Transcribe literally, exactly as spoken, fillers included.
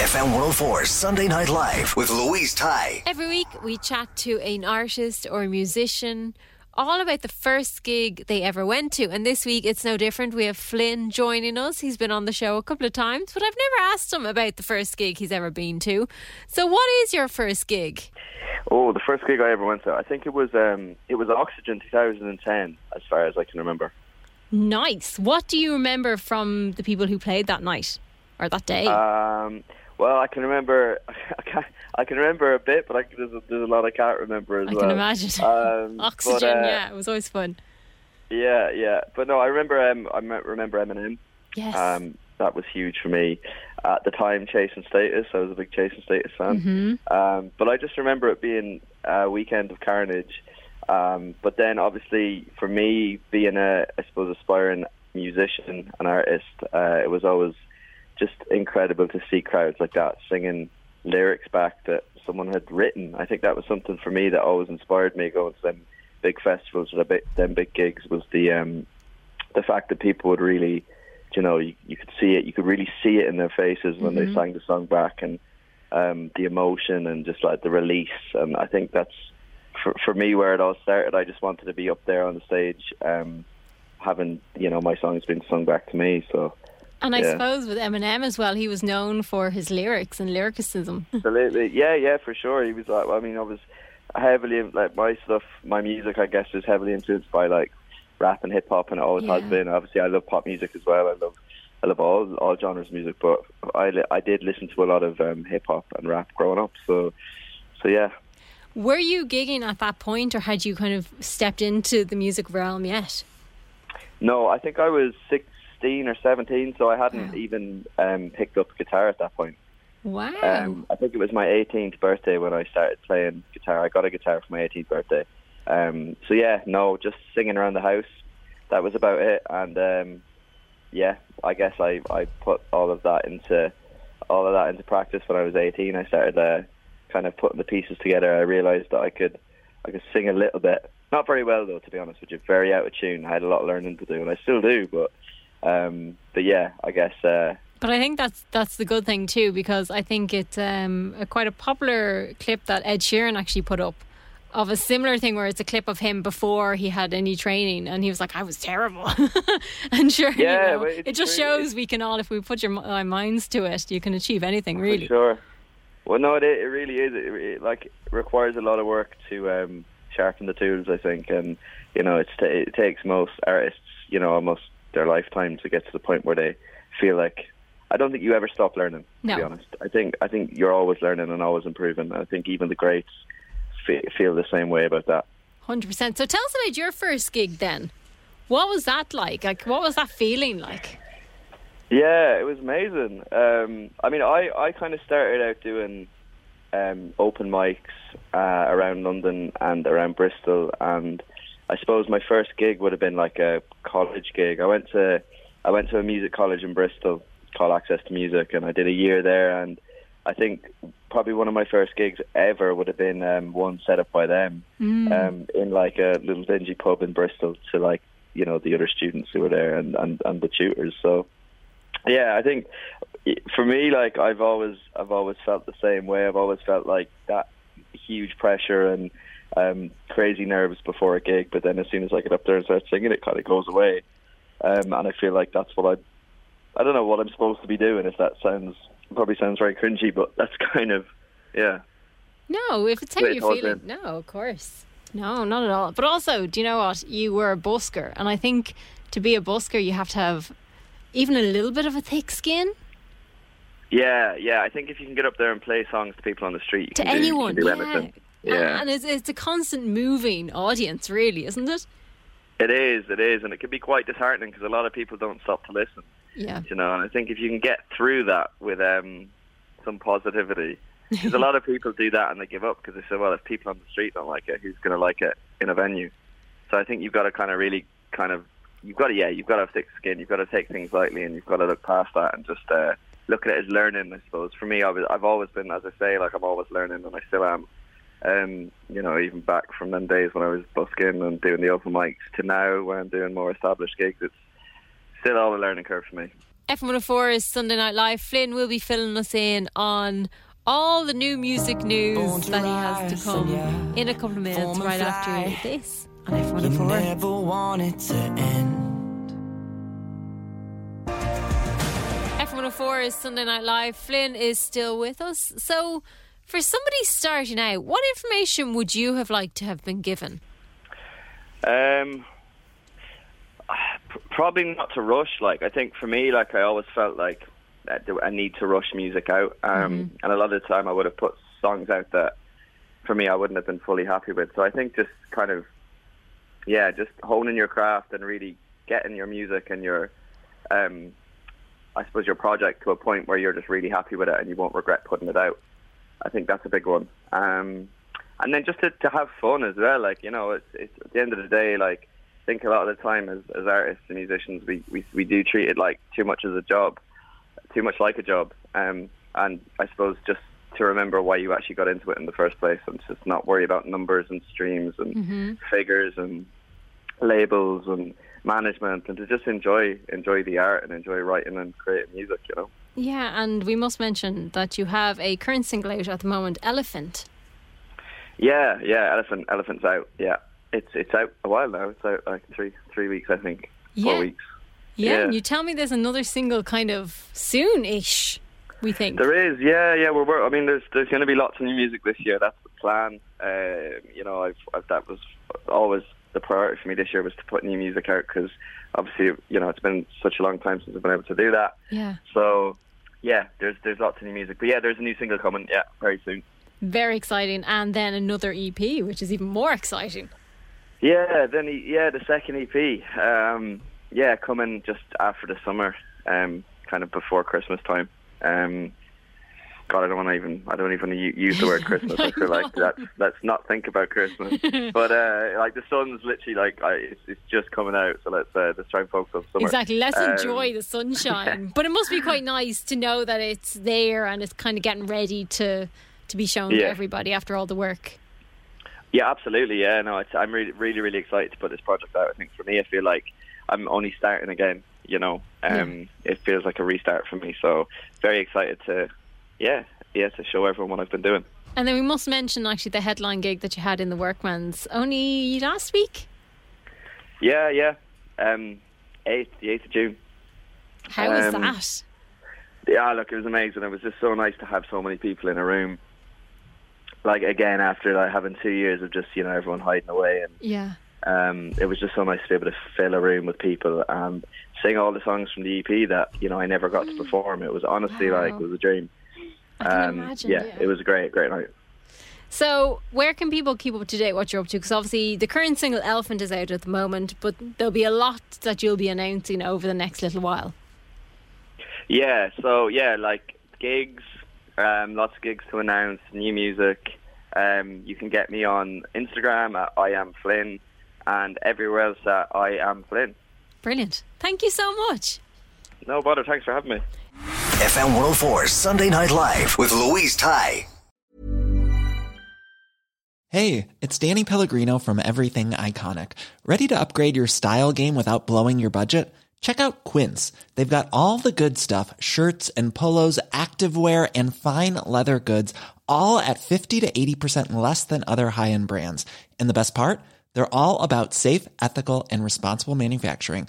F M one oh four Sunday Night Live with Louise Tighe. Every week we chat to an artist or a musician all about the first gig they ever went to. And this week it's no different. We have Flynn joining us. He's been on the show a couple of times, but I've never asked him about the first gig he's ever been to. So what is your first gig? Oh, the first gig I ever went to, I think it was um, it was Oxygen two thousand ten, as far as I can remember. Nice. What do you remember from the people who played that night or that day? Um... Well, I can remember, I can, I can remember a bit, but I, there's, a, there's a lot I can't remember as well. I can imagine. Um, Oxygen, but, uh, yeah, it was always fun. Yeah, yeah, but no, I remember. Um, I remember Eminem. Yes. Um, that was huge for me at the time. Chase and Status. I was a big Chase and Status fan. Mm-hmm. Um, but I just remember it being a weekend of carnage. Um, but then, obviously, for me, being a, I suppose, aspiring musician and artist, uh, it was always just incredible to see crowds like that singing lyrics back that someone had written. I think that was something for me that always inspired me going to them big festivals or them big gigs, was the um, the fact that people would really, you know, you, you could see it, you could really see it in their faces when mm-hmm. they sang the song back, and um, the emotion and just like the release. And I think that's, for, for me, where it all started. I just wanted to be up there on the stage, um, having, you know, my songs being sung back to me, so... And I yeah. suppose with Eminem as well, he was known for his lyrics and lyricism. Absolutely, yeah, yeah, for sure. He was like, I mean, I was heavily, like, my stuff, my music, I guess, is heavily influenced by like rap and hip hop, and it always yeah. has been. Obviously, I love pop music as well. I love, I love all all genres of music, but I, I did listen to a lot of um, hip hop and rap growing up. So, so yeah. Were you gigging at that point, or had you kind of stepped into the music realm yet? No, I think I was six. sixteen or seventeen, so I hadn't wow. even um, picked up guitar at that point. Wow. Um, I think it was my eighteenth birthday when I started playing guitar. I got a guitar for my eighteenth birthday. Um, so yeah, no, just singing around the house. That was about it. And um, yeah, I guess I, I put all of that into all of that into practice when I was eighteen. I started uh, kind of putting the pieces together. I realised that I could I could sing a little bit. Not very well though, to be honest with you. Very out of tune. I had a lot of learning to do, and I still do, but Um, but yeah, I guess. Uh, but I think that's that's the good thing too, because I think it's um, a, quite a popular clip that Ed Sheeran actually put up of a similar thing, where it's a clip of him before he had any training, and he was like, "I was terrible," and sure, yeah, you know, it just true. shows we can all, if we put your our minds to it, you can achieve anything, really. For sure. Well, no, it it really is. It, it like it requires a lot of work to um, sharpen the tools, I think, and you know, it's t- it takes most artists, you know, almost their lifetime to get to the point where they feel like, I don't think you ever stop learning, no. to be honest. I think I think you're always learning and always improving. I think even the greats fe- feel the same way about that. one hundred percent. So tell us about your first gig then. What was that like? Like, what was that feeling like? Yeah, it was amazing. Um, I mean, I, I kind of started out doing um, open mics uh, around London and around Bristol, and I suppose my first gig would have been like a college gig. I went to I went to a music college in Bristol called Access to Music, and I did a year there, and I think probably one of my first gigs ever would have been um, one set up by them mm. um, in like a little dingy pub in Bristol to, like, you know, the other students who were there and, and, and the tutors. So yeah, I think for me, like, I've always I've always felt the same way. I've always felt like that huge pressure and Um, crazy nerves before a gig, but then as soon as I get up there and start singing, it kind of goes away, um, and I feel like that's what I I don't know what I'm supposed to be doing, if that sounds probably sounds very cringy, but that's kind of, yeah. No, if it's how it's you're feeling, no, of course. No, not at all. But also, do you know what? You were a busker, and I think to be a busker, you have to have even a little bit of a thick skin. Yeah, yeah. I think if you can get up there and play songs to people on the street, you to can anyone, do, you can do yeah. anything. Yeah, and it's it's a constant moving audience, really, isn't it? It is, it is, and it can be quite disheartening because a lot of people don't stop to listen. Yeah, you know, and I think if you can get through that with um, some positivity. Because a lot of people do that and they give up because they say, well, if people on the street don't like it, who's going to like it in a venue? So I think you've got to kind of really kind of, you've got to, yeah, you've got to have thick skin, you've got to take things lightly, and you've got to look past that and just uh, look at it as learning, I suppose. For me, I was, I've always been, as I say, like I'm always learning, and I still am. Um, you know, even back from them days when I was busking and doing the open mics to now when I'm doing more established gigs, it's still all a learning curve for me. F one oh four is Sunday Night Live. Flynn will be filling us in on all the new music news that he has to come yeah, in a couple of minutes right after this on F one oh four. You never want it to end. F one oh four is Sunday Night Live. Flynn is still with us. So for somebody starting out, what information would you have liked to have been given? Um, probably not to rush. Like, I think for me, like I always felt like I need to rush music out, um, mm-hmm. and a lot of the time I would have put songs out that for me I wouldn't have been fully happy with. So I think just kind of, yeah, just honing your craft and really getting your music and your um, I suppose your project to a point where you're just really happy with it and you won't regret putting it out. I think that's a big one. Um, and then just to, to have fun as well, like, you know, it's, it's at the end of the day, like, I think a lot of the time as, as artists and musicians we, we, we do treat it like too much as a job. Too much like a job, um, and I suppose just to remember why you actually got into it in the first place, and just not worry about numbers and streams and mm-hmm. figures and labels and management, and to just enjoy enjoy the art and enjoy writing and creating music, you know. Yeah, and we must mention that you have a current single out at the moment, Elephant. Yeah, yeah, Elephant, Elephant's out. Yeah, it's it's out a while now. It's out like three three weeks, I think, yeah. four weeks. Yeah, yeah, and you tell me there's another single kind of soon-ish, we think. There is, yeah, yeah. We're, we're I mean, there's there's going to be lots of new music this year. That's the plan. Uh, you know, I've, I've that was always the priority for me this year, was to put new music out, because obviously, you know, it's been such a long time since I've been able to do that. Yeah. So, yeah, there's there's lots of new music. But yeah, there's a new single coming, yeah, very soon. Very exciting. And then another E P, which is even more exciting. Yeah, then yeah, the second E P. Um... Yeah, coming just after the summer, um, kind of before Christmas time. Um, God, I don't want to even I don't even use the word Christmas. I feel like that's, let's not think about Christmas. But uh, like the sun's literally like I, it's, it's just coming out, so let's uh, let's try and focus on summer. Exactly, let's um, enjoy the sunshine. Yeah. But it must be quite nice to know that it's there and it's kind of getting ready to to be shown yeah. to everybody after all the work. Yeah, absolutely. Yeah, no, it's, I'm really, really, really excited to put this project out. I think for me, I feel like I'm only starting again, you know. Um, yeah. It feels like a restart for me. So very excited to, yeah, yeah, to show everyone what I've been doing. And then we must mention actually the headline gig that you had in the Workmans only last week. Yeah, yeah, um, eighth, the eighth of June. How um, was that? Yeah, look, it was amazing. It was just so nice to have so many people in a room. Like again, after like having two years of just, you know, everyone hiding away and yeah. Um, it was just so nice to be able to fill a room with people and sing all the songs from the E P that, you know, I never got to perform. It was honestly wow. like it was a dream. I can um, imagine, yeah, yeah, it was a great, great night. So, where can people keep up to date what you're up to? Because obviously, the current single "Elephant" is out at the moment, but there'll be a lot that you'll be announcing over the next little while. Yeah. So yeah, like gigs, um, lots of gigs to announce, new music. Um, you can get me on Instagram at I am Flynn. And everywhere else that I am Flynn. Brilliant. Thank you so much. No bother. Thanks for having me. F M one oh four Sunday Night Live with Louise Tighe. Hey, it's Danny Pellegrino from Everything Iconic. Ready to upgrade your style game without blowing your budget? Check out Quince. They've got all the good stuff, shirts and polos, activewear and fine leather goods, all at fifty to eighty percent less than other high-end brands. And the best part? They're all about safe, ethical, and responsible manufacturing.